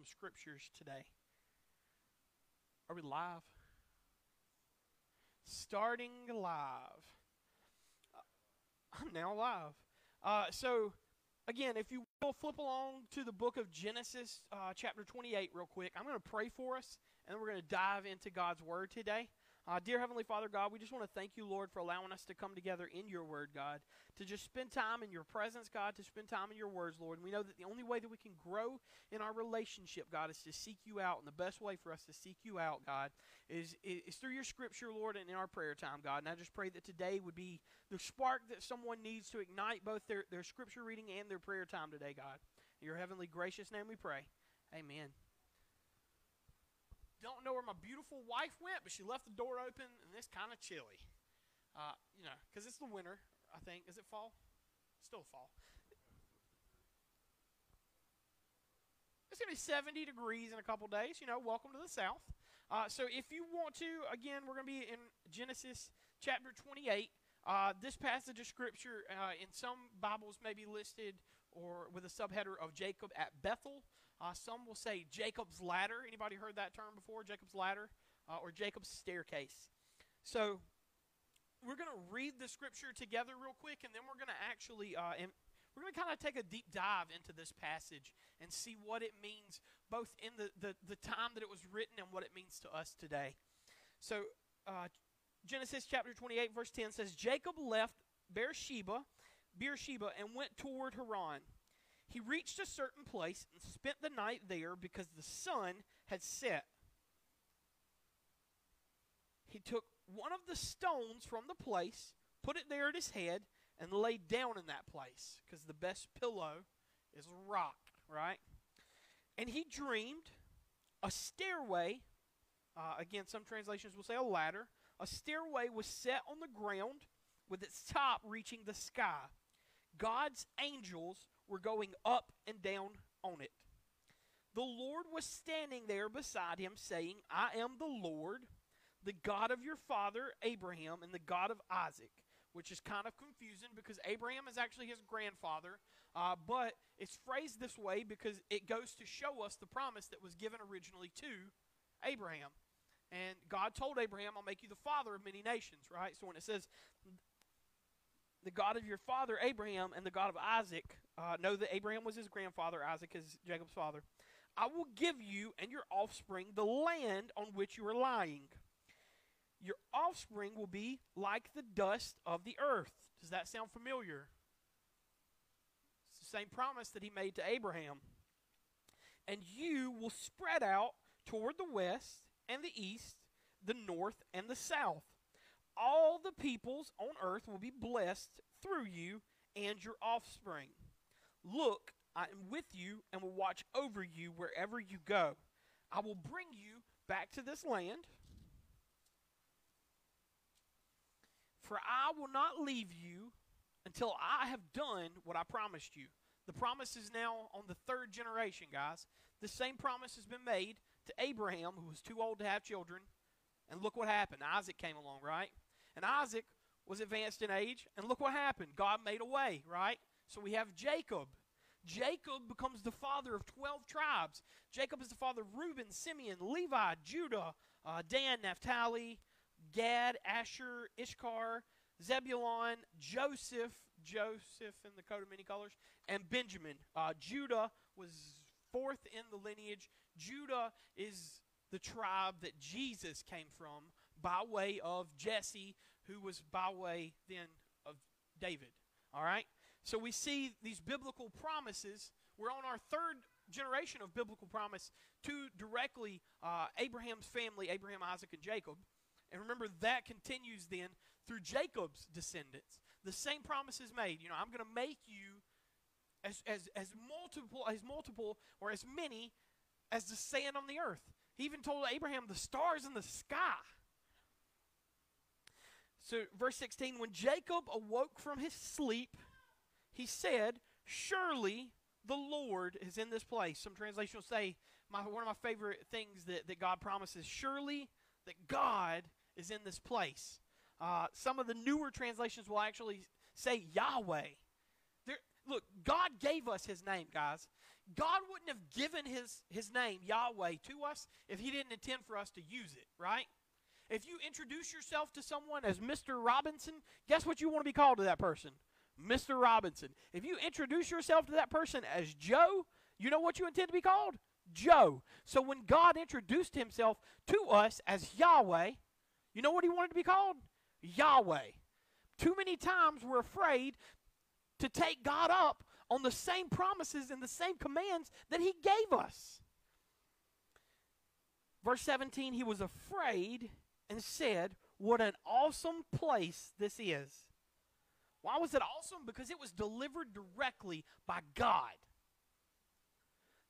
some scriptures today. Are we live? Starting live. I'm now live. So, again, if you will, flip along to the book of Genesis, chapter 28 real quick. I'm going to pray for us, and then we're going to dive into God's Word today. Dear Heavenly Father, God, we just want to thank you, Lord, for allowing us to come together in your Word, God, to just spend time in your presence, God, to spend time in your words, Lord. And we know that the only way that we can grow in our relationship, God, is to seek you out. And the best way for us to seek you out, God, is through your scripture, Lord, and in our prayer time, God. And I just pray that today would be the spark that someone needs to ignite both their scripture reading and their prayer time today, God. In your heavenly gracious name we pray. Amen. Don't know where my beautiful wife went, but she left the door open, and it's kind of chilly. You know, because it's the winter, I think. Is it fall? Still fall. It's going to be 70 degrees in a couple days. You know, welcome to the South. So if you want to, again, we're going to be in Genesis chapter 28. This passage of Scripture in some Bibles may be listed or with a subheader of Jacob at Bethel. Some will say Jacob's ladder. Anybody heard that term before? Jacob's ladder or Jacob's staircase. So we're going to read the scripture together real quick, and then we're going to actually we're going to kind of take a deep dive into this passage and see what it means both in the time that it was written and what it means to us today. So Genesis chapter 28 verse 10 says, Jacob left Beersheba and went toward Haran. He reached a certain place and spent the night there because the sun had set. He took one of the stones from the place, put it there at his head, and lay down in that place because the best pillow is a rock, right? And he dreamed a stairway, again, some translations will say a ladder, a stairway was set on the ground with its top reaching the sky. God's angels were going up and down on it. The Lord was standing there beside him, saying, I am the Lord, the God of your father Abraham, and the God of Isaac, which is kind of confusing because Abraham is actually his grandfather, but it's phrased this way because it goes to show us the promise that was given originally to Abraham. And God told Abraham, I'll make you the father of many nations, right? So when it says, the God of your father Abraham and the God of Isaac, know that Abraham was his grandfather, Isaac is Jacob's father. I will give you and your offspring the land on which you are lying. Your offspring will be like the dust of the earth. Does that sound familiar? It's the same promise that he made to Abraham. And you will spread out toward the west and the east, the north and the south. All the peoples on earth will be blessed through you and your offspring. Look, I am with you and will watch over you wherever you go. I will bring you back to this land, for I will not leave you until I have done what I promised you. The promise is now on the third generation, guys. The same promise has been made to Abraham, who was too old to have children. And look what happened. Isaac came along, right? And Isaac was advanced in age, and look what happened. God made a way, right? So we have Jacob. Jacob becomes the father of 12 tribes. Jacob is the father of Reuben, Simeon, Levi, Judah, Dan, Naphtali, Gad, Asher, Ishkar, Zebulon, Joseph in the coat of many colors, and Benjamin. Judah was fourth in the lineage. Judah is the tribe that Jesus came from by way of Jesse, who was by way then of David. All right? So we see these biblical promises. We're on our third generation of biblical promise to directly Abraham's family, Abraham, Isaac, and Jacob. And remember, that continues then through Jacob's descendants. The same promise is made. You know, I'm going to make you as multiple or as many as the sand on the earth. He even told Abraham the stars in the sky. So verse 16, when Jacob awoke from his sleep, he said, surely the Lord is in this place. Some translations say, one of my favorite things that God promises, surely that God is in this place. Some of the newer translations will actually say Yahweh. Look, God gave us his name, guys. God wouldn't have given his name, Yahweh, to us if he didn't intend for us to use it, right? If you introduce yourself to someone as Mr. Robinson, guess what you want to be called to that person? Mr. Robinson. If you introduce yourself to that person as Joe, you know what you intend to be called? Joe. So when God introduced himself to us as Yahweh, you know what he wanted to be called? Yahweh. Too many times we're afraid to take God up on the same promises and the same commands that he gave us. Verse 17, he was afraid and said, "What an awesome place this is." Why was it awesome? Because it was delivered directly by God.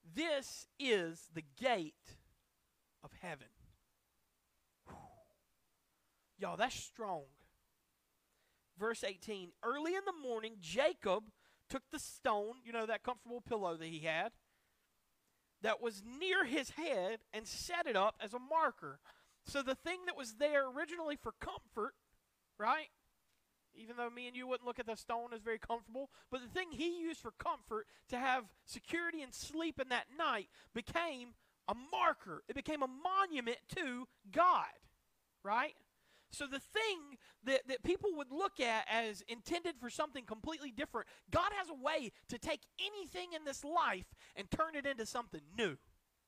This is the gate of heaven. Whew. Y'all, that's strong. Verse 18, early in the morning, Jacob took the stone, you know, that comfortable pillow that he had, that was near his head, and set it up as a marker. So the thing that was there originally for comfort, right? Even though me and you wouldn't look at the stone as very comfortable, but the thing he used for comfort to have security and sleep in that night became a marker. It became a monument to God, right? So the thing that people would look at as intended for something completely different, God has a way to take anything in this life and turn it into something new,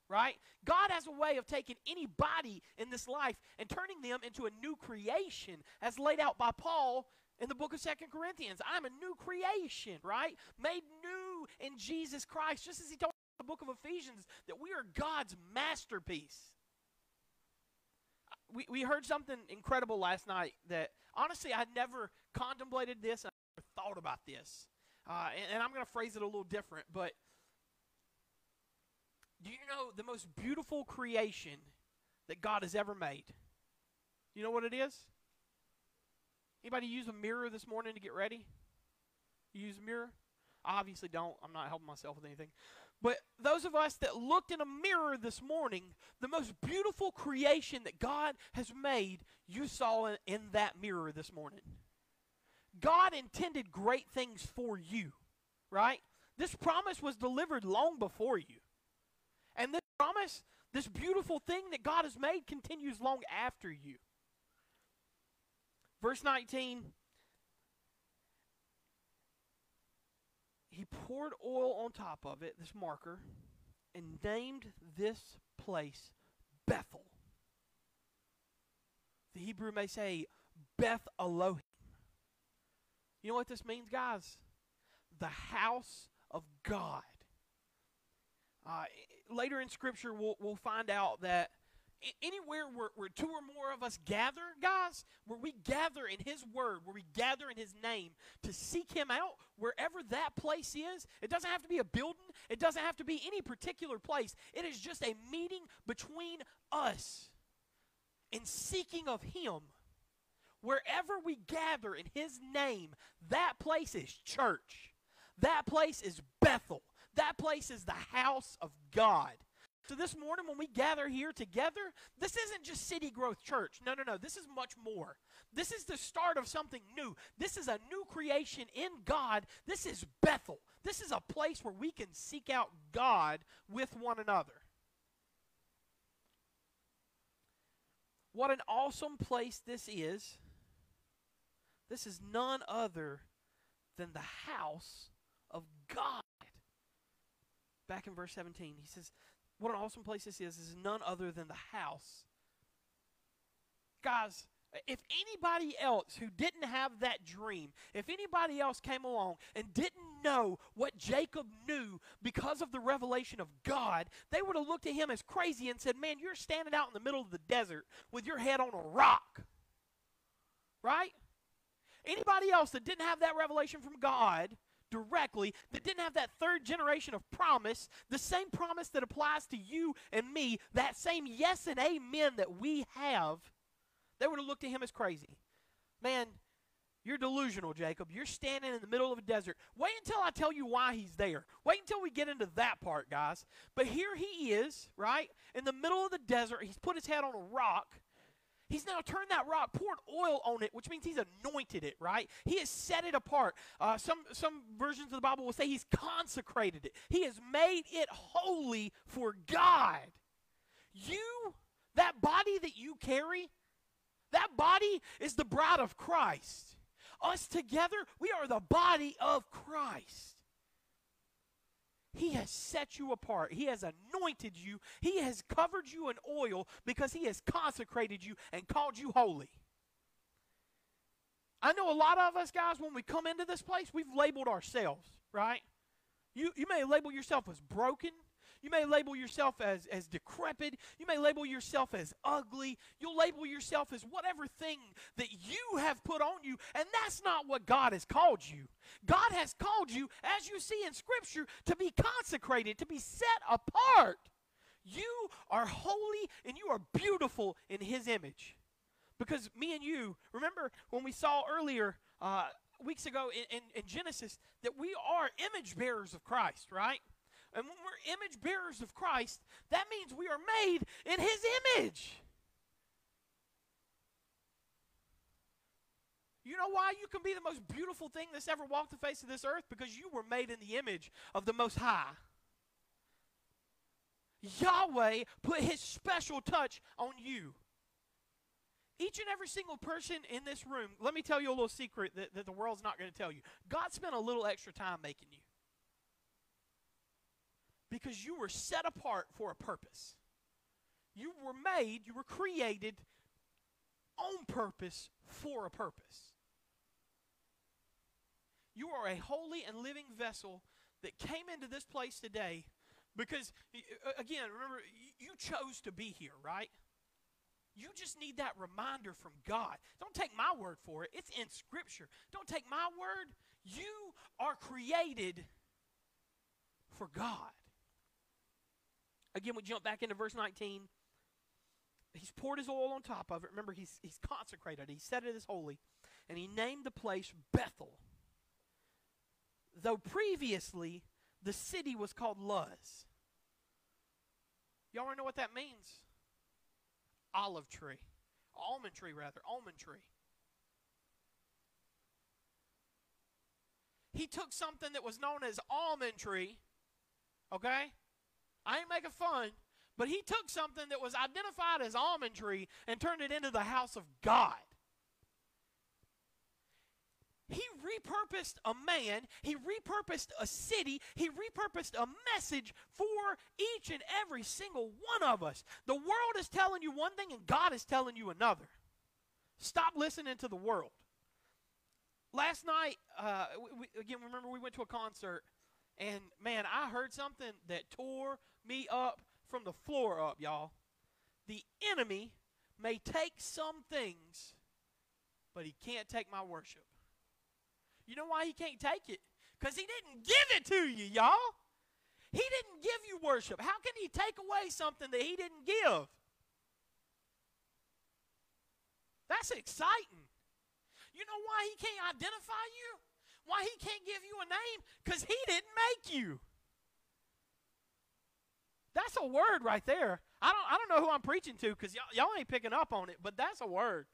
right? God has a way of taking anybody in this life and turning them into a new creation, as laid out by Paul in the book of 2 Corinthians. I'm a new creation, right? Made new in Jesus Christ, just as he told us in the book of Ephesians that we are God's masterpiece. We heard something incredible last night that, honestly, I never contemplated this. I never thought about this. And I'm going to phrase it a little different. But do you know the most beautiful creation that God has ever made? You know what it is? Anybody use a mirror this morning to get ready? You use a mirror? I obviously don't. I'm not helping myself with anything. But those of us that looked in a mirror this morning, the most beautiful creation that God has made, you saw in that mirror this morning. God intended great things for you, right? This promise was delivered long before you. And this promise, this beautiful thing that God has made, continues long after you. Verse 19, he poured oil on top of it, this marker, and named this place Bethel. The Hebrew may say Beth Elohim. You know what this means, guys? The house of God. Later in Scripture, we'll find out that anywhere where two or more of us gather, guys, where we gather in his word, where we gather in his name to seek him out, wherever that place is, it doesn't have to be a building. It doesn't have to be any particular place. It is just a meeting between us in seeking of him. Wherever we gather in his name, that place is church. That place is Bethel. That place is the house of God. So this morning when we gather here together, this isn't just City Growth Church. No, no, no. This is much more. This is the start of something new. This is a new creation in God. This is Bethel. This is a place where we can seek out God with one another. What an awesome place this is. This is none other than the house of God. Back in verse 17, he says, what an awesome place this is. This is none other than the house. Guys, if anybody else who didn't have that dream, if anybody else came along and didn't know what Jacob knew because of the revelation of God, they would have looked at him as crazy and said, man, you're standing out in the middle of the desert with your head on a rock. Right? Anybody else that didn't have that revelation from God directly, that didn't have that third generation of promise, the same promise that applies to you and me, that same yes and amen that we have, they would have looked at him as crazy. Man, you're delusional, Jacob. You're standing in the middle of a desert. Wait until I tell you why he's there. Wait until we get into that part, guys. But here he is, right, in the middle of the desert. He's put his head on a rock. He's now turned that rock, poured oil on it, which means he's anointed it, right? He has set it apart. Some versions of the Bible will say he's consecrated it. He has made it holy for God. You, that body that you carry, that body is the bride of Christ. Us together, we are the body of Christ. He has set you apart. He has anointed you. He has covered you in oil because he has consecrated you and called you holy. I know a lot of us guys, when we come into this place, we've labeled ourselves, right? You may label yourself as broken. You may label yourself as decrepit. You may label yourself as ugly. You'll label yourself as whatever thing that you have put on you, and that's not what God has called you. God has called you, as you see in Scripture, to be consecrated, to be set apart. You are holy and you are beautiful in His image. Because me and you, remember when we saw earlier weeks ago in Genesis that we are image bearers of Christ, right? And when we're image bearers of Christ, that means we are made in His image. You know why you can be the most beautiful thing that's ever walked the face of this earth? Because you were made in the image of the Most High. Yahweh put His special touch on you. Each and every single person in this room, let me tell you a little secret that the world's not going to tell you. God spent a little extra time making you. Because you were set apart for a purpose. You were made, you were created on purpose for a purpose. You are a holy and living vessel that came into this place today because, again, remember, you chose to be here, right? You just need that reminder from God. Don't take my word for it. It's in Scripture. Don't take my word. You are created for God. Again, we jump back into verse 19. He's poured his oil on top of it. Remember, he's consecrated. He set it as holy. And he named the place Bethel. Though previously, the city was called Luz. Y'all already know what that means? Olive tree. Almond tree, rather. Almond tree. He took something that was known as almond tree. Okay? I ain't making fun, but he took something that was identified as almond tree and turned it into the house of God. He repurposed a man, he repurposed a city, he repurposed a message for each and every single one of us. The world is telling you one thing and God is telling you another. Stop listening to the world. Last night, again, remember we went to a concert. And, man, I heard something that tore me up from the floor up, y'all. The enemy may take some things, but he can't take my worship. You know why he can't take it? Because he didn't give it to you, y'all. He didn't give you worship. How can he take away something that he didn't give? That's exciting. You know why he can't identify you? Why he can't give you a name? Because he didn't make you. That's a word right there. I don't know who I'm preaching to because y'all ain't picking up on it, but that's a word.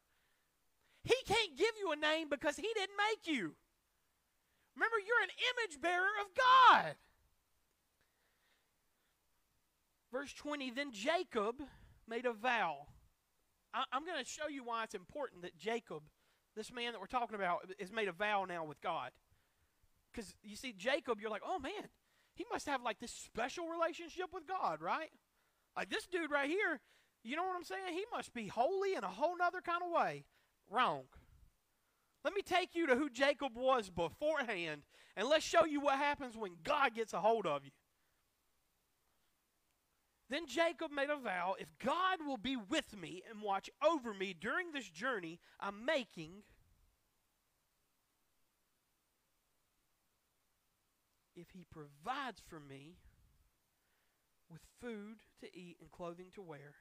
He can't give you a name because he didn't make you. Remember, you're an image bearer of God. Verse 20, then Jacob made a vow. I'm going to show you why it's important that Jacob, this man that we're talking about, has made a vow now with God. Because you see, Jacob, you're like, oh man, he must have like this special relationship with God, right? Like this dude right here, you know what I'm saying? He must be holy in a whole nother kind of way. Wrong. Let me take you to who Jacob was beforehand, and let's show you what happens when God gets a hold of you. Then Jacob made a vow, if God will be with me and watch over me during this journey I'm making, if he provides for me with food to eat and clothing to wear,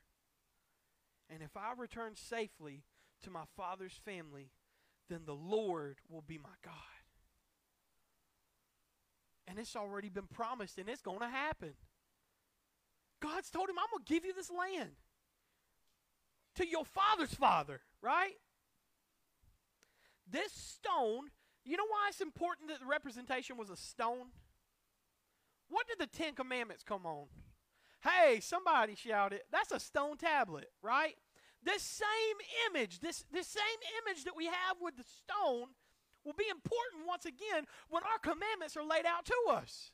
and if I return safely to my father's family, then the Lord will be my God. And it's already been promised, and it's going to happen. God's told him, I'm going to give you this land. to your father's father, right? This stone, you know why it's important that the representation was a stone? What did the Ten Commandments come on? Hey, somebody shouted, that's a stone tablet, right? This same image, this same image that we have with the stone will be important once again when our commandments are laid out to us.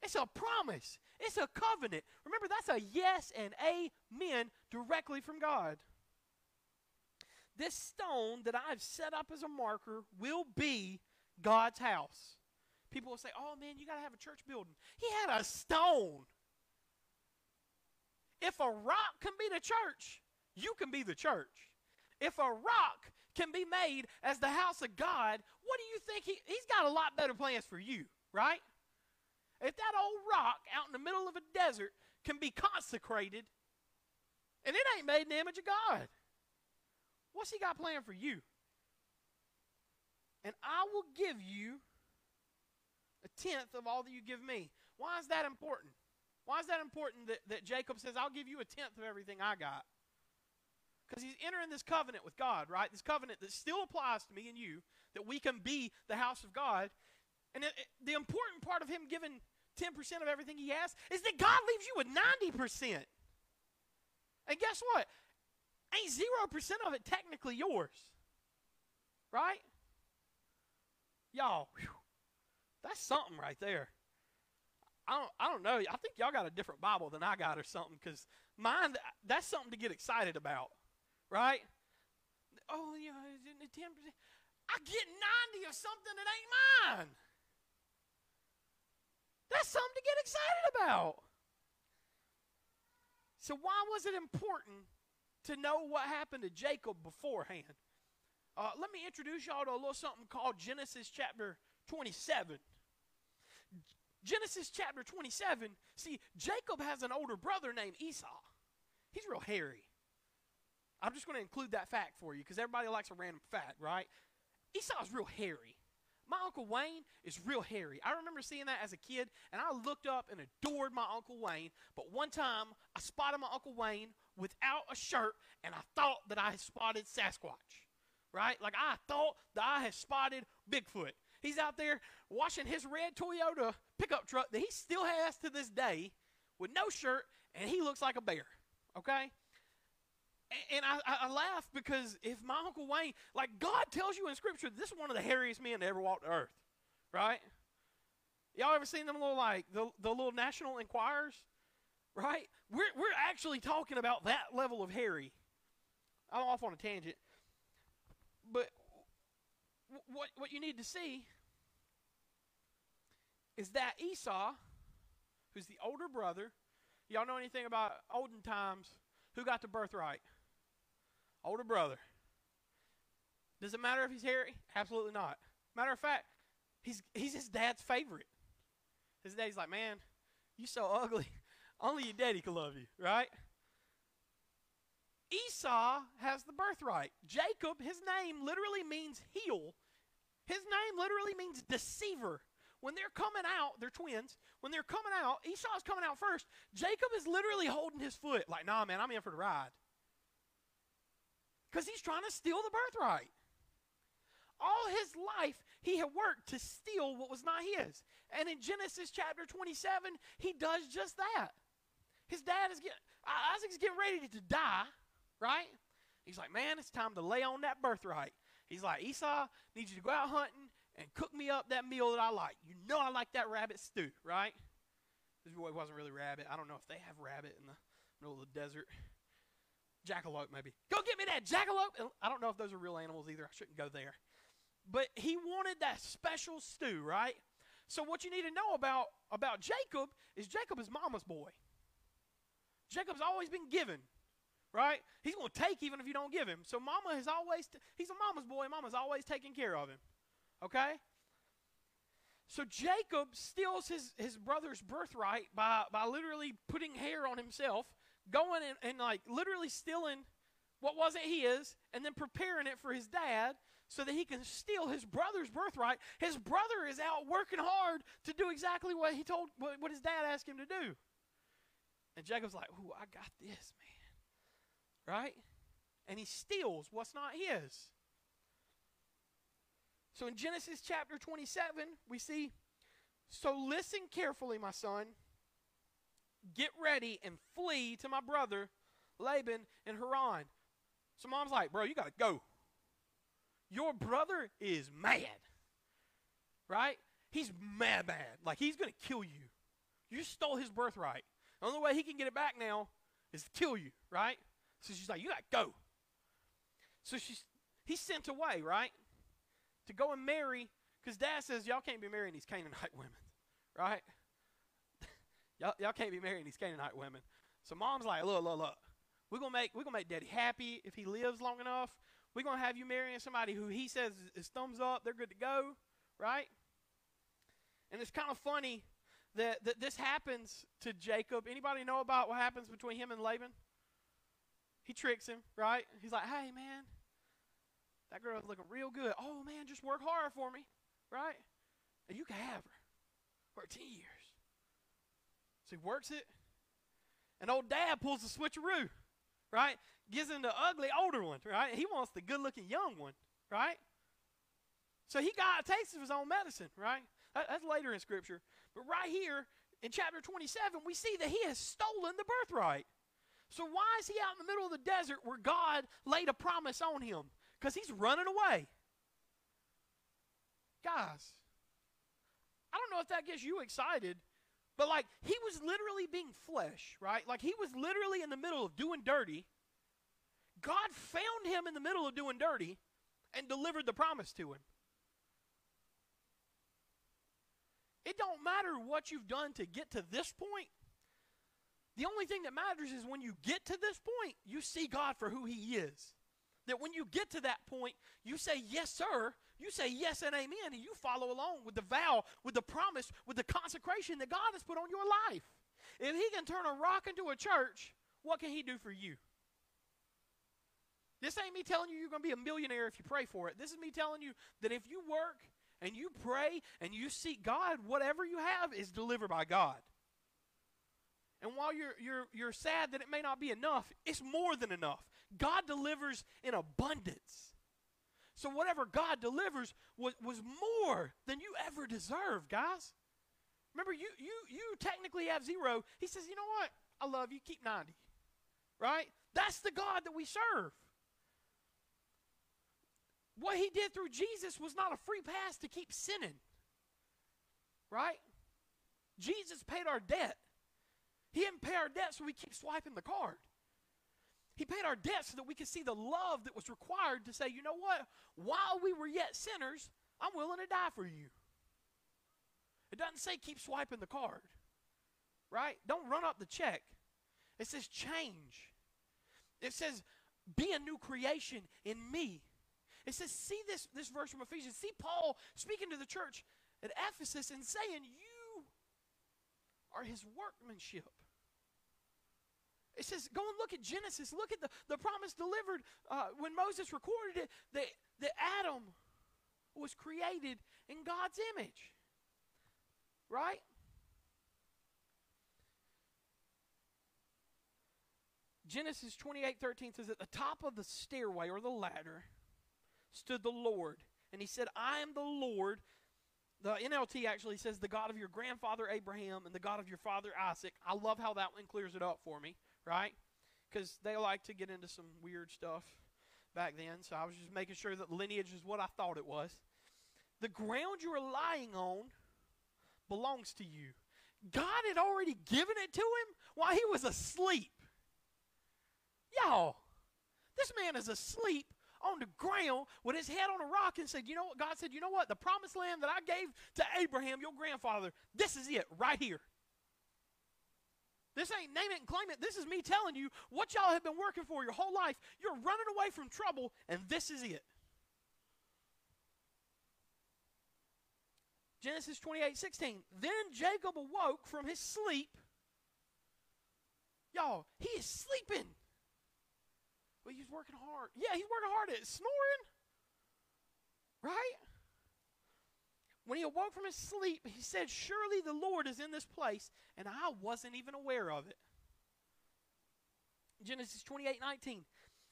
It's a promise. It's a covenant. Remember, that's a yes and amen directly from God. This stone that I've set up as a marker will be God's house. People will say, oh, man, you got to have a church building. He had a stone. If a rock can be the church, you can be the church. If a rock can be made as the house of God, what do you think? He's got a lot better plans for you, right? If that old rock out in the middle of a desert can be consecrated, and it ain't made in the image of God, what's he got planned for you? And I will give you a tenth of all that you give me. Why is that important? Why is that important that Jacob says, I'll give you a tenth of everything I got? Because he's entering this covenant with God, right? This covenant that still applies to me and you, that we can be the house of God. And the important part of him giving 10% of everything he has is that God leaves you with 90%. And guess what? Ain't 0% of it technically yours. Right? Y'all, that's something right there. I don't know. I think y'all got a different Bible than I got or something, because mine, that's something to get excited about. Right? Oh, yeah, 10%. I get 90 of something that ain't mine. That's something to get excited about. So why was it important to know what happened to Jacob beforehand? Let me introduce y'all to a little something called Genesis chapter 27. Genesis chapter 27, see, Jacob has an older brother named Esau. He's real hairy. I'm just going to include that fact for you because everybody likes a random fact, right? Esau's real hairy. My Uncle Wayne is real hairy. I remember seeing that as a kid, and I looked up and adored my Uncle Wayne. But one time, I spotted my Uncle Wayne without a shirt, and I thought that I had spotted Sasquatch, right? Like, I thought that I had spotted Bigfoot. He's out there washing his red Toyota pickup truck that he still has to this day with no shirt, and he looks like a bear, okay? And I laugh because if my Uncle Wayne, like God tells you in Scripture, this is one of the hairiest men to ever walk the earth, right? Y'all ever seen them little like the little National Enquirers, right? We're actually talking about that level of hairy. I'm off on a tangent, but what you need to see is that Esau, who's the older brother, y'all know anything about olden times? Who got the birthright? Older brother. Does it matter if he's hairy? Absolutely not. Matter of fact, he's his dad's favorite. His daddy's like, man, you so ugly. Only your daddy can love you, right? Esau has the birthright. Jacob, his name literally means heel. His name literally means deceiver. When they're coming out, they're twins. When they're coming out, Esau's coming out first. Jacob is literally holding his foot like, nah, man, I'm in for the ride. Because he's trying to steal the birthright. All his life, he had worked to steal what was not his. And in Genesis chapter 27, he does just that. His dad is Isaac's getting ready to die, right? He's like, man, it's time to lay on that birthright. He's like, Esau, need you to go out hunting and cook me up that meal that I like. You know I like that rabbit stew, right? This boy wasn't really rabbit. I don't know if they have rabbit in the middle of the desert. Jackalope, maybe. Go get me that jackalope. And I don't know if those are real animals either. I shouldn't go there. But he wanted that special stew, right? So what you need to know about Jacob is Jacob is mama's boy. Jacob's always been given, right? He's going to take even if you don't give him. So mama has always, he's a mama's boy. Mama's always taking care of him. Okay? So Jacob steals his brother's birthright by literally putting hair on himself, going and like literally stealing what wasn't his and then preparing it for his dad so that he can steal his brother's birthright. His brother is out working hard to do exactly what he told what his dad asked him to do. And Jacob's like, ooh, I got this, man. right? And he steals what's not his. So in Genesis chapter 27, we see, so listen carefully, my son. Get ready and flee to my brother Laban in Haran. So mom's like, bro, you got to go. Your brother is mad, right? He's mad. Like, he's going to kill you. You stole his birthright. The only way he can get it back now is to kill you, right? So she's like, you got to go. So he's sent away, right? To go and marry, because dad says, y'all can't be marrying these Canaanite women, right? y'all can't be marrying these Canaanite women. So mom's like, look, we're gonna make daddy happy if he lives long enough. We're gonna have you marrying somebody who he says is thumbs up, they're good to go, right? And it's kind of funny that this happens to Jacob. Anybody know about what happens between him and Laban? He tricks him, right? He's like, hey man, that girl's looking real good. Oh, man, just work hard for me, right? And you can have her. Work 10 years. So he works it. And old dad pulls the switcheroo, right? Gives him the ugly older one, right? He wants the good-looking young one, right? So he got a taste of his own medicine, right? That's later in Scripture. But right here in chapter 27, we see that he has stolen the birthright. So why is he out in the middle of the desert where God laid a promise on him? Because he's running away. Guys, I don't know if that gets you excited, but like, he was literally being flesh, right? Like, he was literally in the middle of doing dirty. God found him in the middle of doing dirty and delivered the promise to him. It don't matter what you've done to get to this point. The only thing that matters is when you get to this point, you see God for who he is. That when you get to that point, you say, yes, sir. You say yes and amen, and you follow along with the vow, with the promise, with the consecration that God has put on your life. If he can turn a rock into a church, what can he do for you? This ain't me telling you you're going to be a millionaire if you pray for it. This is me telling you that if you work and you pray and you seek God, whatever you have is delivered by God. And while you're sad that it may not be enough, it's more than enough. God delivers in abundance. So whatever God delivers was more than you ever deserve, guys. Remember, you technically have zero. He says, you know what? I love you. Keep 90, right? That's the God that we serve. What he did through Jesus was not a free pass to keep sinning, right? Jesus paid our debt. He didn't pay our debt so we keep swiping the card. He paid our debt so that we could see the love that was required to say, you know what? While we were yet sinners, I'm willing to die for you. It doesn't say keep swiping the card, right? Don't run up the check. It says change. It says be a new creation in me. It says, see this verse from Ephesians. See Paul speaking to the church at Ephesus and saying, you are his workmanship. It says, go and look at Genesis. Look at the promise delivered when Moses recorded it, that Adam was created in God's image, right? Genesis 28:13 says, at the top of the stairway or the ladder stood the Lord. And he said, I am the Lord. The NLT actually says, the God of your grandfather Abraham and the God of your father Isaac. I love how that one clears it up for me. Right? Because they like to get into some weird stuff back then. So I was just making sure that lineage is what I thought it was. The ground you are lying on belongs to you. God had already given it to him while he was asleep. Y'all, this man is asleep on the ground with his head on a rock and said, you know what? God said, you know what? The promised land that I gave to Abraham, your grandfather, this is it right here. This ain't name it and claim it. This is me telling you what y'all have been working for your whole life. You're running away from trouble, and this is it. Genesis 28:16. Then Jacob awoke from his sleep. Y'all, he is sleeping. But he's working hard. Yeah, he's working hard at snoring. Right? When he awoke from his sleep, he said, surely the Lord is in this place, and I wasn't even aware of it. Genesis 28:19.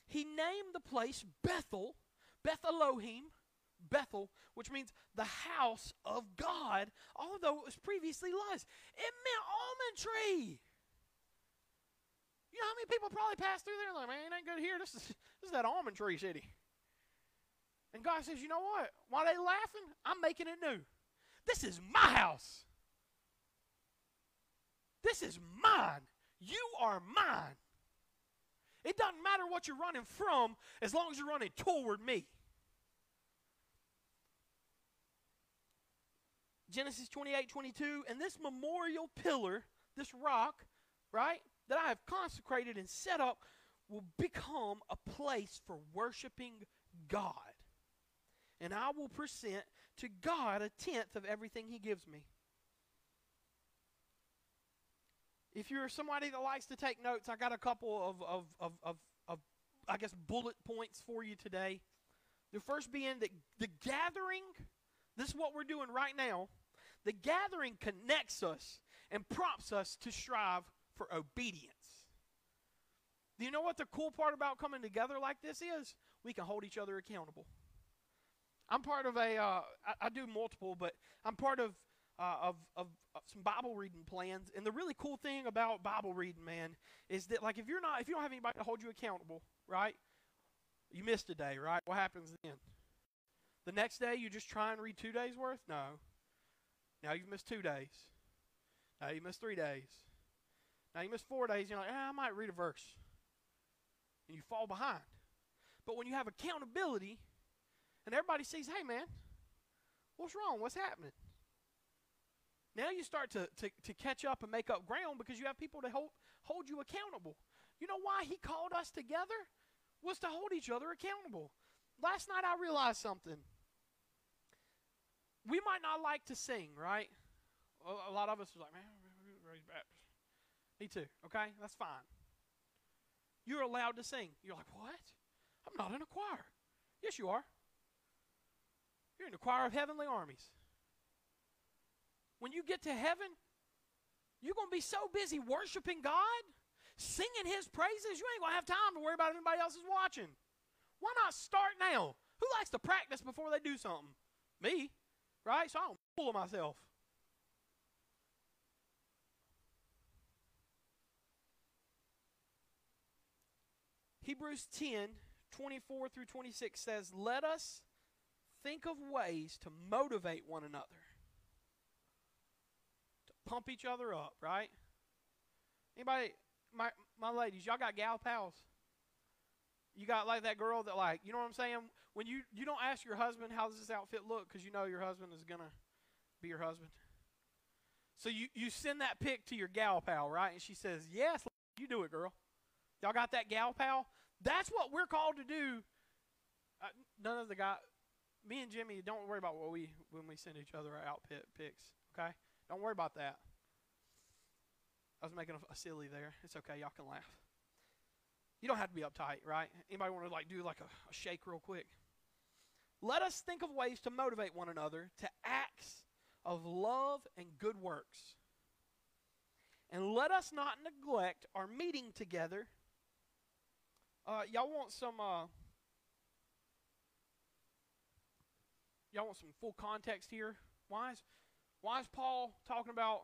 He named the place Bethel, Beth Elohim, Bethel, which means the house of God, although it was previously lies. It meant almond tree. You know how many people probably pass through there and like, man, it ain't good here. This is that almond tree city. And God says, you know what? While they laughing, I'm making it new. This is my house. This is mine. You are mine. It doesn't matter what you're running from as long as you're running toward me. Genesis 28:22, and this memorial pillar, this rock, right, that I have consecrated and set up will become a place for worshiping God. And I will present to God a tenth of everything he gives me. If you're somebody that likes to take notes, I got a couple of I guess, bullet points for you today. The first being that the gathering, this is what we're doing right now, the gathering connects us and prompts us to strive for obedience. Do you know what the cool part about coming together like this is? We can hold each other accountable. I'm part of a, I do multiple, but I'm part of some Bible reading plans. And the really cool thing about Bible reading, man, is that, like, if you don't have anybody to hold you accountable, right, you missed a day, right? What happens then? The next day, you just try and read 2 days' worth? No. Now you've missed 2 days. Now you missed 3 days. Now you miss 4 days. You're like, I might read a verse. And you fall behind. But when you have accountability, and everybody sees, hey, man, what's wrong? What's happening? Now you start to catch up and make up ground because you have people to hold you accountable. You know why he called us together? Was to hold each other accountable. Last night I realized something. We might not like to sing, right? A lot of us are like, man, raised Baptist. Me too, okay? That's fine. You're allowed to sing. You're like, what? I'm not in a choir. Yes, you are. You're in the choir of heavenly armies. When you get to heaven, you're going to be so busy worshiping God, singing his praises, you ain't going to have time to worry about if anybody else is watching. Why not start now? Who likes to practice before they do something? Me, right? So I don't fool myself. Hebrews 10:24-26 says, let us think of ways to motivate one another, to pump each other up, right? Anybody, my ladies, y'all got gal pals? You got like that girl that, like, you know what I'm saying? When you don't ask your husband, how does this outfit look? Because you know your husband is going to be your husband. So you send that pic to your gal pal, right? And she says, yes, you do it, girl. Y'all got that gal pal? That's what we're called to do. None of the guys. Me and Jimmy, don't worry about when we send each other our outfit pics, okay? Don't worry about that. I was making a silly there. It's okay. Y'all can laugh. You don't have to be uptight, right? Anybody want to, like, do like a shake real quick? Let us think of ways to motivate one another to acts of love and good works. And let us not neglect our meeting together. Y'all want some... Y'all want some full context here? Why is Paul talking about,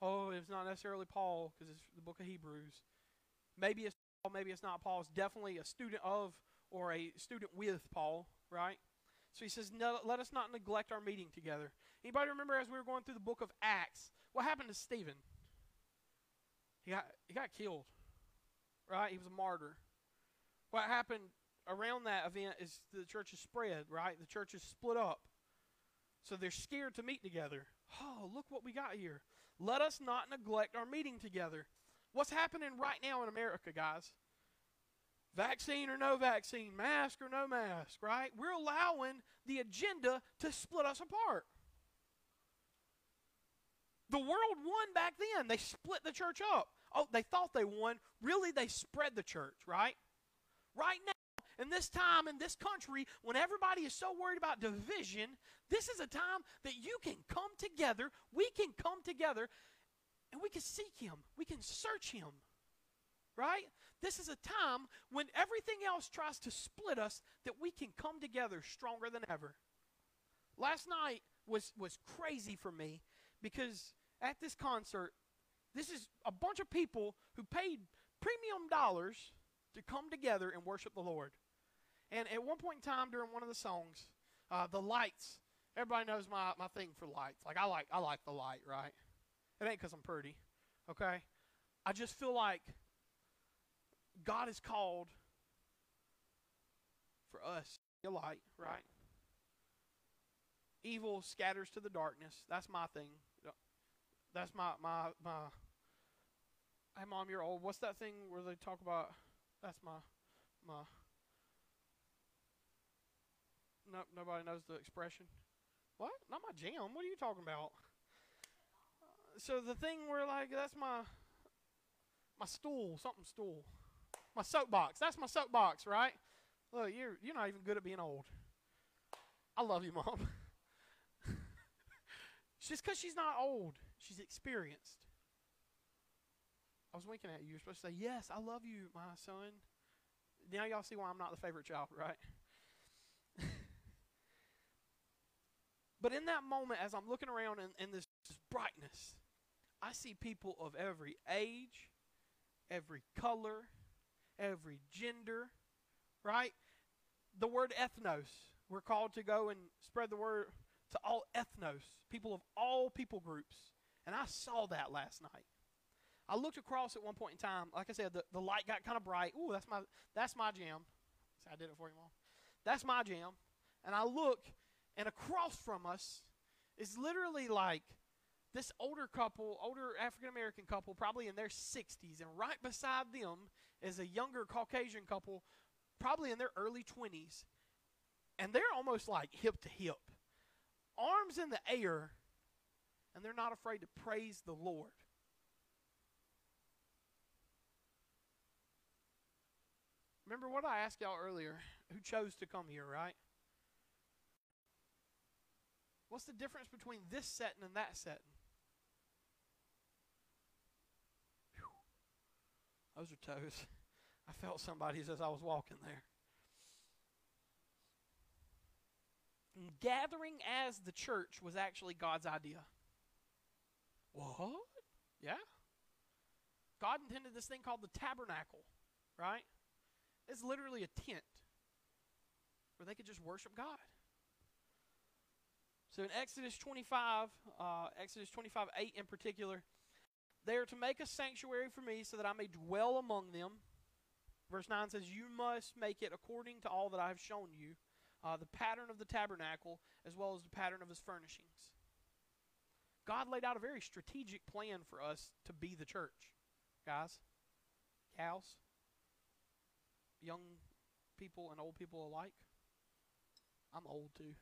oh, it's not necessarily Paul because it's the book of Hebrews. Maybe it's Paul, maybe it's not Paul. It's definitely a student of or a student with Paul, right? So he says, no, let us not neglect our meeting together. Anybody remember as we were going through the book of Acts, what happened to Stephen? He got killed, right? He was a martyr. What happened around that event is the church is spread, right? The church is split up. So they're scared to meet together. Oh, look what we got here. Let us not neglect our meeting together. What's happening right now in America, guys? Vaccine or no vaccine, mask or no mask, right? We're allowing the agenda to split us apart. The world won back then. They split the church up. Oh, they thought they won. Really, they spread the church, right? Right now, in this time, in this country, when everybody is so worried about division, this is a time that you can come together, we can come together, and we can seek him. We can search him, right? This is a time when everything else tries to split us that we can come together stronger than ever. Last night was crazy for me because at this concert, this is a bunch of people who paid premium dollars to come together and worship the Lord. And at one point in time during one of the songs, the lights, everybody knows my thing for lights. Like I like the light, right? It ain't because I'm pretty, okay? I just feel like God has called for us to be a light, right? Evil scatters to the darkness. That's my thing. That's my hey, Mom, you're old. What's that thing where they talk about? That's my. Nope, nobody knows the expression. What? Not my jam. What are you talking about? So the thing where, like, that's my stool, something stool. My soapbox. That's my soapbox, right? Look, you're not even good at being old. I love you, Mom. Just because she's not old, she's experienced. I was winking at you. You're supposed to say, yes, I love you, my son. Now y'all see why I'm not the favorite child, right? But in that moment, as I'm looking around in this brightness, I see people of every age, every color, every gender, right? The word ethnos. We're called to go and spread the word to all ethnos, people of all people groups. And I saw that last night. I looked across at one point in time. Like I said, the light got kind of bright. Ooh, that's my jam. See, I did it for you, Mom. That's my jam. And I look, and across from us is literally like this older African-American couple, probably in their 60s. And right beside them is a younger Caucasian couple, probably in their early 20s. And they're almost like hip to hip, arms in the air, and they're not afraid to praise the Lord. Remember what I asked y'all earlier, who chose to come here, right? What's the difference between this setting and that setting? Whew. Those are toes. I felt somebody's as I was walking there. And gathering as the church was actually God's idea. What? Yeah. God intended this thing called the tabernacle, right? It's literally a tent where they could just worship God. So in Exodus 25:8 in particular, they are to make a sanctuary for me so that I may dwell among them. Verse 9 says, you must make it according to all that I have shown you, the pattern of the tabernacle as well as the pattern of his furnishings. God laid out a very strategic plan for us to be the church. Guys, cows, young people and old people alike. I'm old too.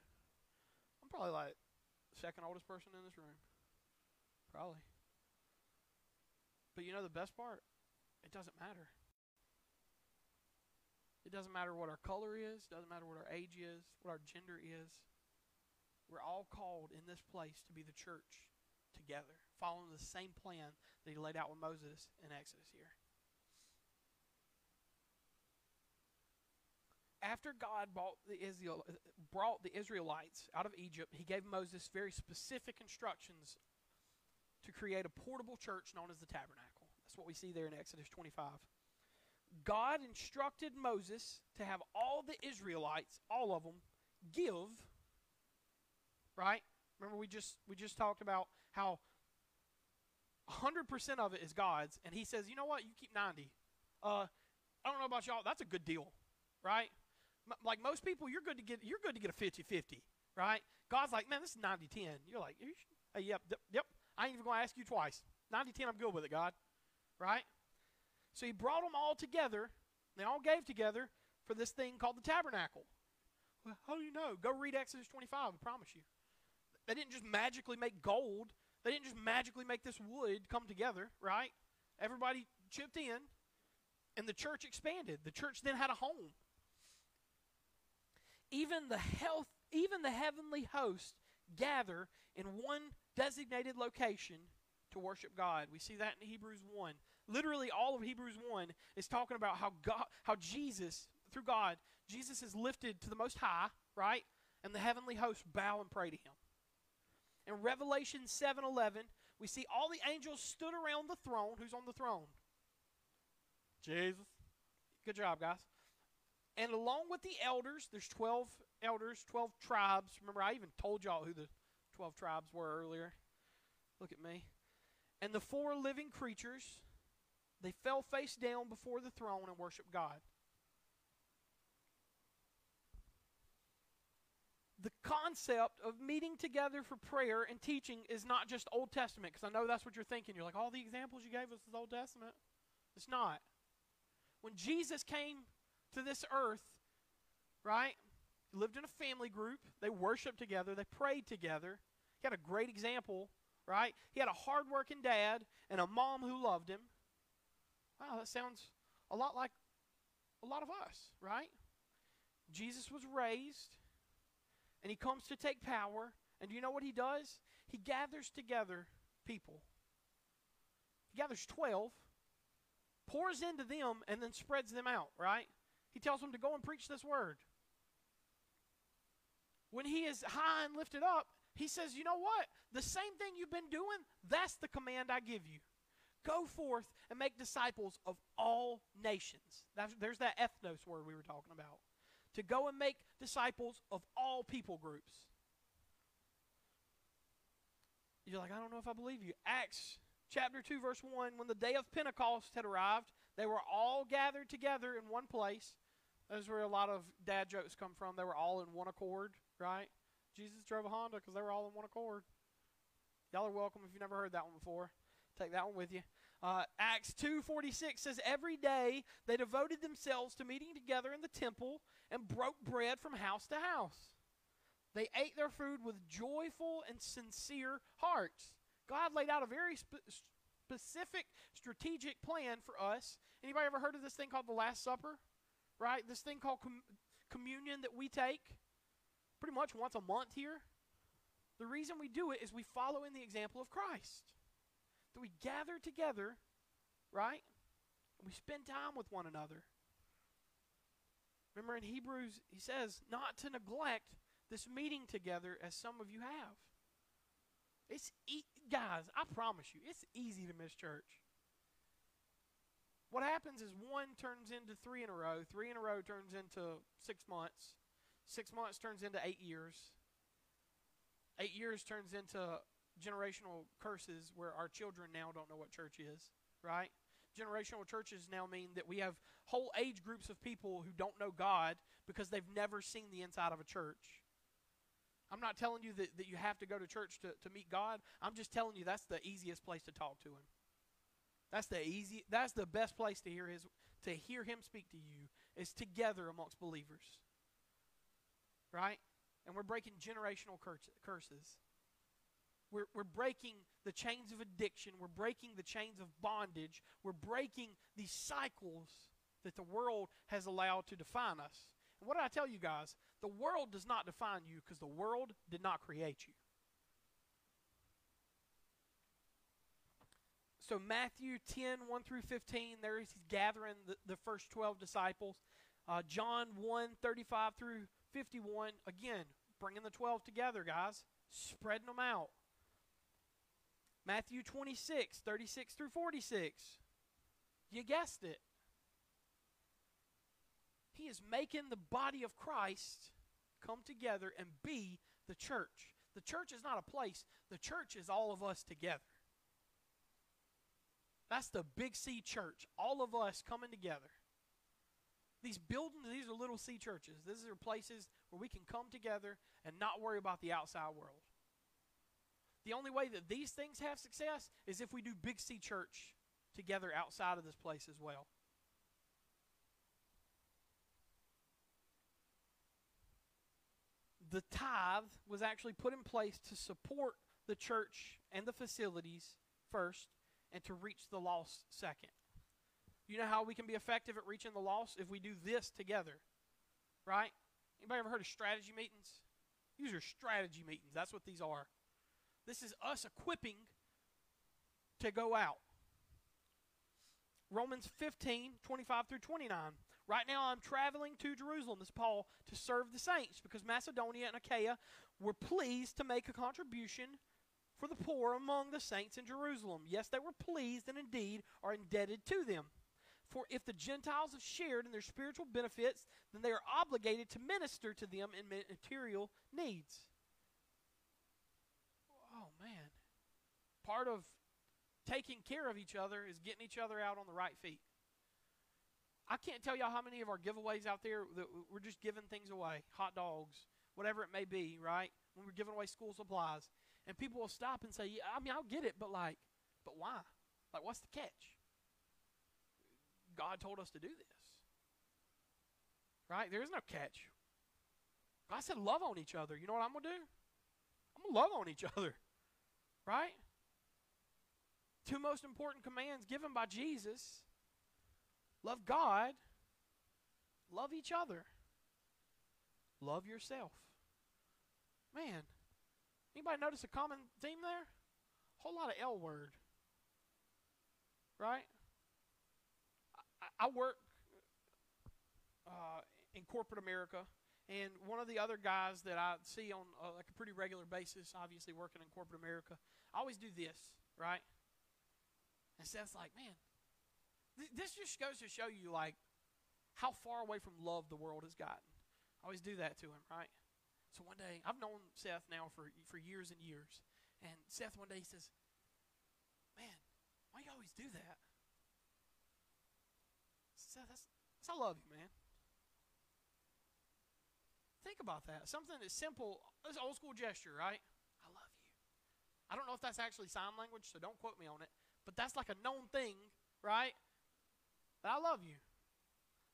I'm probably like second oldest person in this room. Probably. But you know the best part? It doesn't matter. It doesn't matter what our color is. It doesn't matter what our age is, what our gender is. We're all called in this place to be the church together, following the same plan that he laid out with Moses in Exodus here. After God brought the Israelites out of Egypt, he gave Moses very specific instructions to create a portable church known as the tabernacle. That's what we see there in Exodus 25. God instructed Moses to have all the Israelites, all of them, give, right? Remember we just talked about how 100% of it is God's, and he says, you know what, you keep 90. I don't know about y'all, that's a good deal, right? Like most people, you're good to get a 50-50, right? God's like, man, this is 90-10. You're like, hey, yep. I ain't even going to ask you twice. 90-10, I'm good with it, God, right? So he brought them all together. They all gave together for this thing called the tabernacle. Well, how do you know? Go read Exodus 25, I promise you. They didn't just magically make gold. They didn't just magically make this wood come together, right? Everybody chipped in, and the church expanded. The church then had a home. Even the heavenly host gather in one designated location to worship God. We see that in Hebrews 1. literally all of Hebrews 1 is talking about how God, how Jesus, through God, Jesus is lifted to the Most High, right? And the heavenly hosts bow and pray to him. In Revelation 7:11, we see all the angels stood around the throne. Who's on the throne? Jesus. Good job, guys. And along with the elders, there's 12 elders, 12 tribes. Remember, I even told y'all who the 12 tribes were earlier. Look at me. And the four living creatures, they fell face down before the throne and worshiped God. The concept of meeting together for prayer and teaching is not just Old Testament, because I know that's what you're thinking. You're like, all the examples you gave us is Old Testament. It's not. When Jesus came to this earth, right, he lived in a family group. They worshiped together. They prayed together. He had a great example, right? He had a hardworking dad and a mom who loved him. Wow, that sounds a lot like a lot of us, right? Jesus was raised. And he comes to take power. And do you know what he does? He gathers together people. He gathers 12, pours into them, and then spreads them out, right? He tells them to go and preach this word. When he is high and lifted up, he says, you know what? The same thing you've been doing, that's the command I give you. Go forth and make disciples of all nations. There's that ethnos word we were talking about. To go and make disciples of all people groups. You're like, I don't know if I believe you. Acts chapter 2, verse 1, when the day of Pentecost had arrived, they were all gathered together in one place. That's where a lot of dad jokes come from. They were all in one accord, right? Jesus drove a Honda because they were all in one accord. Y'all are welcome if you've never heard that one before. Take that one with you. Acts 2:46 says, every day they devoted themselves to meeting together in the temple and broke bread from house to house. They ate their food with joyful and sincere hearts. God laid out a very specific strategic plan for us. Anybody ever heard of this thing called the Last Supper? Right? This thing called communion that we take pretty much once a month here. The reason we do it is we follow in the example of Christ. That we gather together, right? And we spend time with one another. Remember in Hebrews, he says, not to neglect this meeting together as some of you have. Guys, I promise you, it's easy to miss church. What happens is one turns into three in a row. Three in a row turns into 6 months. 6 months turns into 8 years. 8 years turns into generational curses where our children now don't know what church is, right? Generational churches now mean that we have whole age groups of people who don't know God because they've never seen the inside of a church. I'm not telling you that you have to go to church to meet God. I'm just telling you that's the easiest place to talk to him. That's the best place to hear him speak to you is together amongst believers. Right? And we're breaking generational curses. We're breaking the chains of addiction. We're breaking the chains of bondage. We're breaking these cycles that the world has allowed to define us. And what did I tell you guys? The world does not define you because the world did not create you. So Matthew 10, 1 through 15, there he's gathering the first 12 disciples. John 1, 35 through 51, again, bringing the 12 together, guys, spreading them out. Matthew 26, 36 through 46. You guessed it. He is making the body of Christ come together and be the church. The church is not a place. The church is all of us together. That's the big C church. All of us coming together. These buildings, these are little C churches. These are places where we can come together and not worry about the outside world. The only way that these things have success is if we do Big C Church together outside of this place as well. The tithe was actually put in place to support the church and the facilities first and to reach the lost second. You know how we can be effective at reaching the lost? If we do this together, right? Anybody ever heard of strategy meetings? These are strategy meetings. That's what these are. This is us equipping to go out. Romans 15:25-29. Right now I'm traveling to Jerusalem, this is Paul, to serve the saints, because Macedonia and Achaia were pleased to make a contribution for the poor among the saints in Jerusalem. Yes, they were pleased, and indeed are indebted to them. For if the Gentiles have shared in their spiritual benefits, then they are obligated to minister to them in material needs. Oh, man. Part of taking care of each other is getting each other out on the right feet. I can't tell y'all how many of our giveaways out there that we're just giving things away, hot dogs, whatever it may be, right? When we're giving away school supplies. And people will stop and say, yeah, I mean, I'll get it, but why? Like, what's the catch? God told us to do this. Right? There is no catch. God said love on each other. You know what I'm going to do? I'm going to love on each other. Right? Two most important commands given by Jesus. Love God. Love each other. Love yourself. Man. Anybody notice a common theme there? A whole lot of L word. Right? I work in corporate America, and one of the other guys that I see on like a pretty regular basis, obviously working in corporate America, I always do this, right? And Seth's like, man, this just goes to show you like how far away from love the world has gotten. I always do that to him, right? So one day, I've known Seth now for years and years, and Seth one day he says, man, why you always do that? That's I love you, man. Think about that. Something that's simple. It's an old school gesture, right? I love you. I don't know if that's actually sign language, so don't quote me on it. But that's like a known thing, right? That I love you.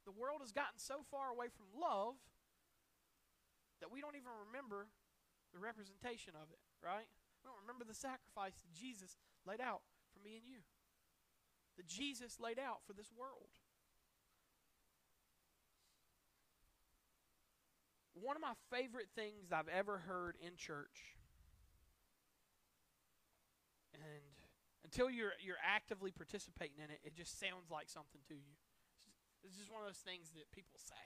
The world has gotten so far away from love that we don't even remember the representation of it, right? We don't remember the sacrifice that Jesus laid out for me and you. That Jesus laid out for this world. One of my favorite things I've ever heard in church, and until you're actively participating in it, it just sounds like something to you. It's just one of those things that people say,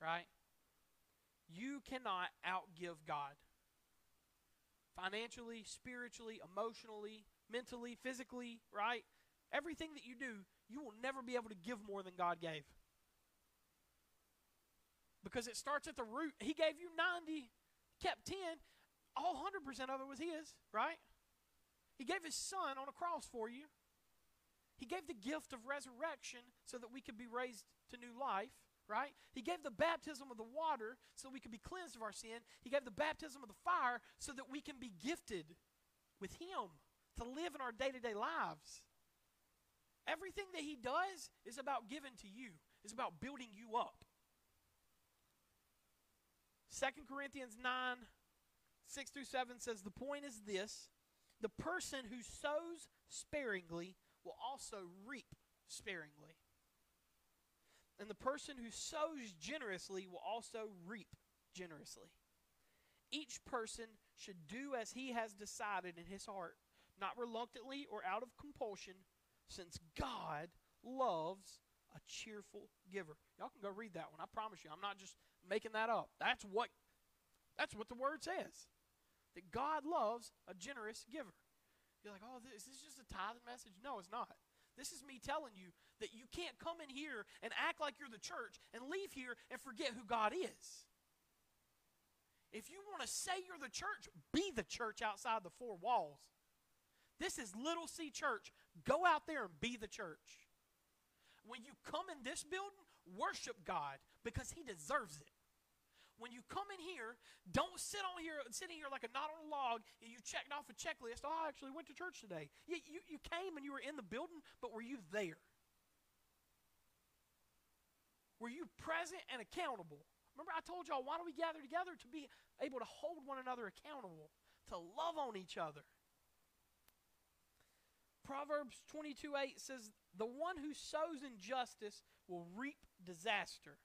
right? You cannot outgive God. Financially, spiritually, emotionally, mentally, physically, right? Everything that you do, you will never be able to give more than God gave. Because it starts at the root. He gave you 90, kept 10. All 100% of it was his, right? He gave his son on a cross for you. He gave the gift of resurrection so that we could be raised to new life, right? He gave the baptism of the water so we could be cleansed of our sin. He gave the baptism of the fire so that we can be gifted with him to live in our day-to-day lives. Everything that he does is about giving to you. It's about building you up. 2 Corinthians 9:6-7 says, the point is this, the person who sows sparingly will also reap sparingly. And the person who sows generously will also reap generously. Each person should do as he has decided in his heart, not reluctantly or out of compulsion, since God loves a cheerful giver. Y'all can go read that one. I promise you, I'm not just making that up. That's what the word says. That God loves a generous giver. You're like, oh, is this just a tithing message? No, it's not. This is me telling you that you can't come in here and act like you're the church and leave here and forget who God is. If you want to say you're the church, be the church outside the four walls. This is Little C Church. Go out there and be the church. When you come in this building, worship God because he deserves it. When you come in here, don't sit here like a knot on a log and you checked off a checklist. Oh, I actually went to church today. You came and you were in the building, but were you there? Were you present and accountable? Remember I told y'all, why do we gather together? To be able to hold one another accountable, to love on each other. Proverbs 22:8 says, the one who sows injustice will reap disaster,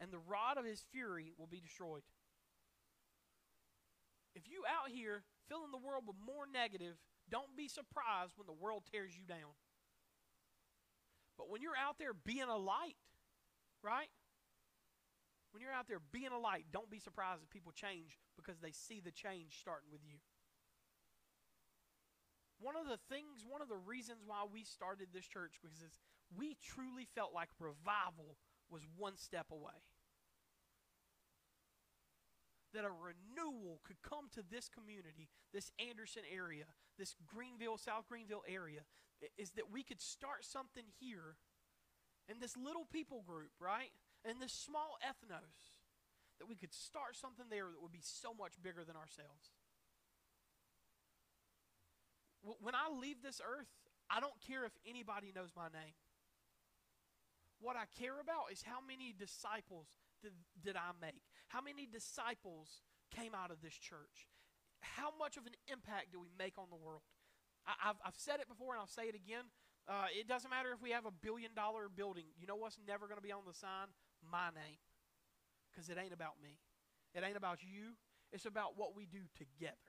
and the rod of his fury will be destroyed. If you out here filling the world with more negative, don't be surprised when the world tears you down. But when you're out there being a light, right? When you're out there being a light, don't be surprised if people change because they see the change starting with you. One of the reasons why we started this church was we truly felt like revival was one step away. That a renewal could come to this community, this Anderson area, this Greenville, South Greenville area, is that we could start something here in this little people group, right? In this small ethnos, that we could start something there that would be so much bigger than ourselves. When I leave this earth, I don't care if anybody knows my name. What I care about is how many disciples did I make? How many disciples came out of this church? How much of an impact do we make on the world? I've said it before and I'll say it again. It doesn't matter if we have $1 billion building. You know what's never going to be on the sign? My name. Because it ain't about me. It ain't about you. It's about what we do together.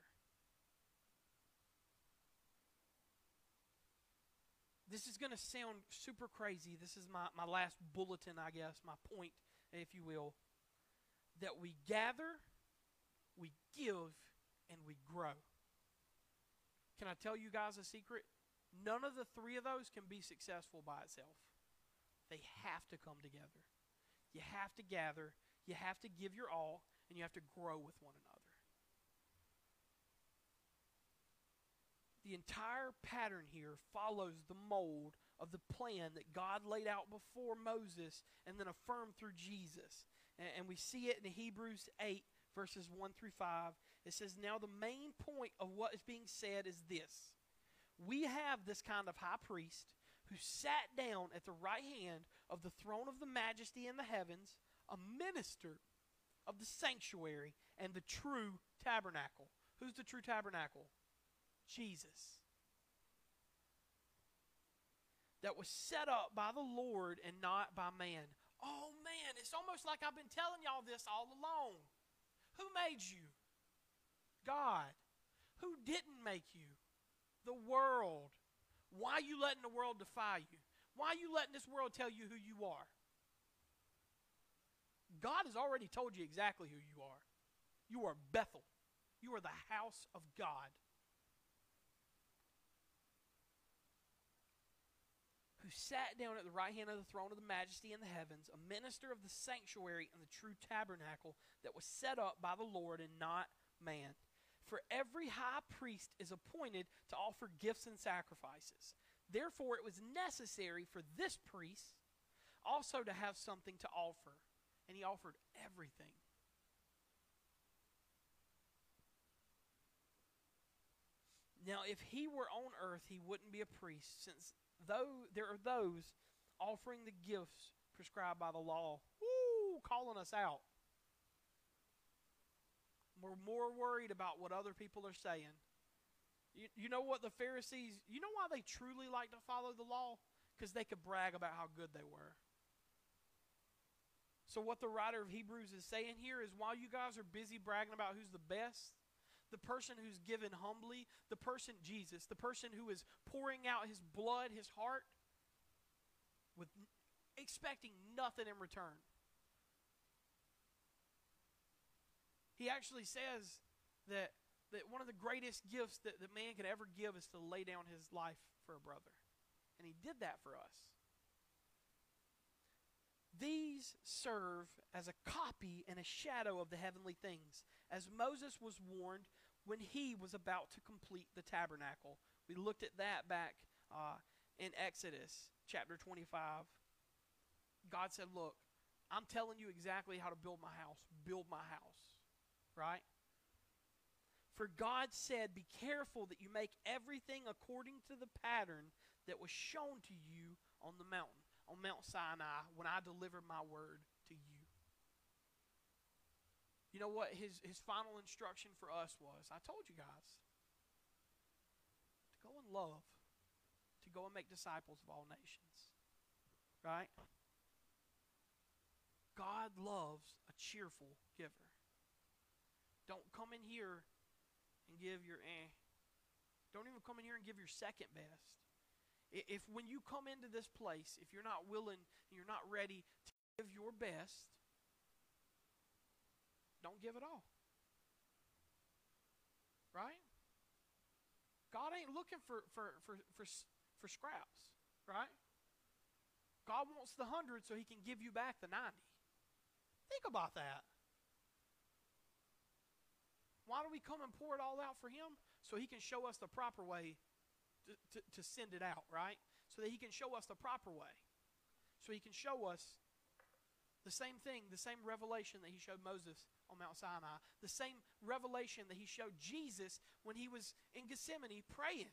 This is going to sound super crazy. This is my last bulletin, I guess, my point, if you will, that we gather, we give, and we grow. Can I tell you guys a secret? None of the three of those can be successful by itself. They have to come together. You have to gather, you have to give your all, and you have to grow with one another. The entire pattern here follows the mold of the plan that God laid out before Moses and then affirmed through Jesus. And we see it in Hebrews 8, verses 1 through 5. It says, now the main point of what is being said is this. We have this kind of high priest who sat down at the right hand of the throne of the majesty in the heavens, a minister of the sanctuary and the true tabernacle. Who's the true tabernacle? Jesus, that was set up by the Lord and not by man. Oh man, it's almost like I've been telling y'all this all along. Who made you? God. Who didn't make you? The world. Why are you letting the world defy you? Why are you letting this world tell you who you are? God has already told you exactly who you are. You are Bethel. You are the house of God. Who sat down at the right hand of the throne of the majesty in the heavens, a minister of the sanctuary and the true tabernacle that was set up by the Lord and not man. For every high priest is appointed to offer gifts and sacrifices. Therefore it was necessary for this priest also to have something to offer. And he offered everything. Now if he were on earth, he wouldn't be a priest, since though there are those offering the gifts prescribed by the law. Woo, calling us out. We're more worried about what other people are saying. You know what the Pharisees, you know why they truly like to follow the law? Because they could brag about how good they were. So what the writer of Hebrews is saying here is while you guys are busy bragging about who's the best, the person who's given humbly, the person, Jesus, the person who is pouring out his blood, his heart, with expecting nothing in return. He actually says that one of the greatest gifts that man could ever give is to lay down his life for a brother. And he did that for us. These serve as a copy and a shadow of the heavenly things, as Moses was warned when he was about to complete the tabernacle. We looked at that back in Exodus chapter 25. God said, look, I'm telling you exactly how to build my house. Build my house, right? For God said, be careful that you make everything according to the pattern that was shown to you on the mountain. On Mount Sinai, when I delivered my word to you. You know what his final instruction for us was? I told you guys to go and love, to go and make disciples of all nations. Right? God loves a cheerful giver. Don't come in here and give your Don't even come in here and give your second best. If when you come into this place, if you're not willing and you're not ready to give your best, don't give it all. Right? God ain't looking for scraps, right? God wants the 100 so he can give you back the 90. Think about that. Why do we come and pour it all out for him? So he can show us the proper way to send it out, right? So that he can show us the proper way. So he can show us the same thing, the same revelation that he showed Moses on Mount Sinai, the same revelation that he showed Jesus when he was in Gethsemane praying,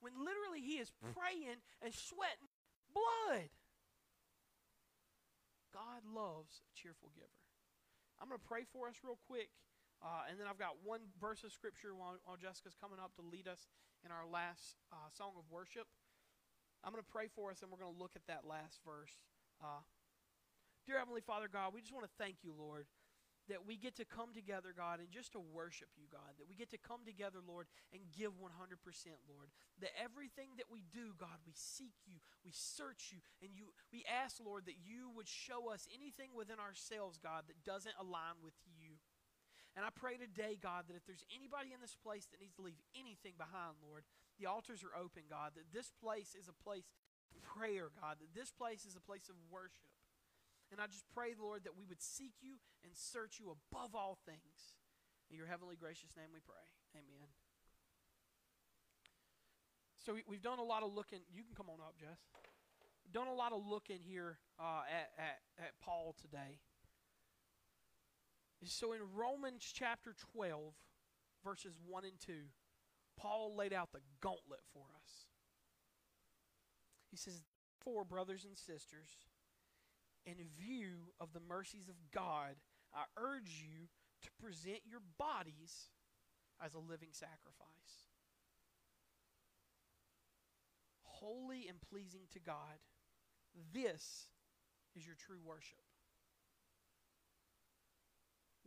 when literally he is praying and sweating blood. God loves a cheerful giver. I'm going to pray for us real quick, and then I've got one verse of scripture while Jessica's coming up to lead us in our last song of worship. I'm going to pray for us, and we're going to look at that last verse. Dear Heavenly Father, God, we just want to thank you, Lord, that we get to come together, God, and just to worship you, God, that we get to come together, Lord, and give 100%, Lord, that everything that we do, God, we seek you, we search you, and we ask, Lord, that you would show us anything within ourselves, God, that doesn't align with you. And I pray today, God, that if there's anybody in this place that needs to leave anything behind, Lord, the altars are open, God, that this place is a place of prayer, God, that this place is a place of worship. And I just pray, Lord, that we would seek you and search you above all things. In your heavenly gracious name we pray. Amen. So we've done a lot of looking. You can come on up, Jess. We've done a lot of looking here at Paul today. So in Romans chapter 12, verses 1 and 2, Paul laid out the gauntlet for us. He says, "Therefore, brothers and sisters, in view of the mercies of God, I urge you to present your bodies as a living sacrifice, holy and pleasing to God. This is your true worship."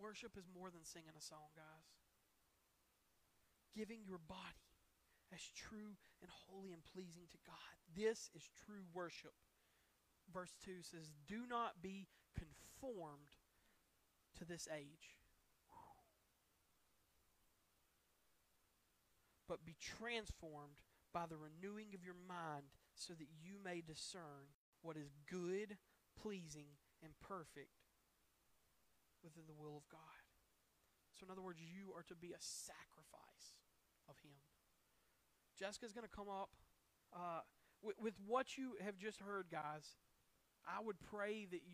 Worship is more than singing a song, guys. Giving your body as true and holy and pleasing to God. This is true worship. Verse 2 says, "Do not be conformed to this age, but be transformed by the renewing of your mind so that you may discern what is good, pleasing, and perfect within the will of God." So in other words, you are to be a sacrifice of him. Jessica's going to come up. With what you have just heard, guys, I would pray that you'll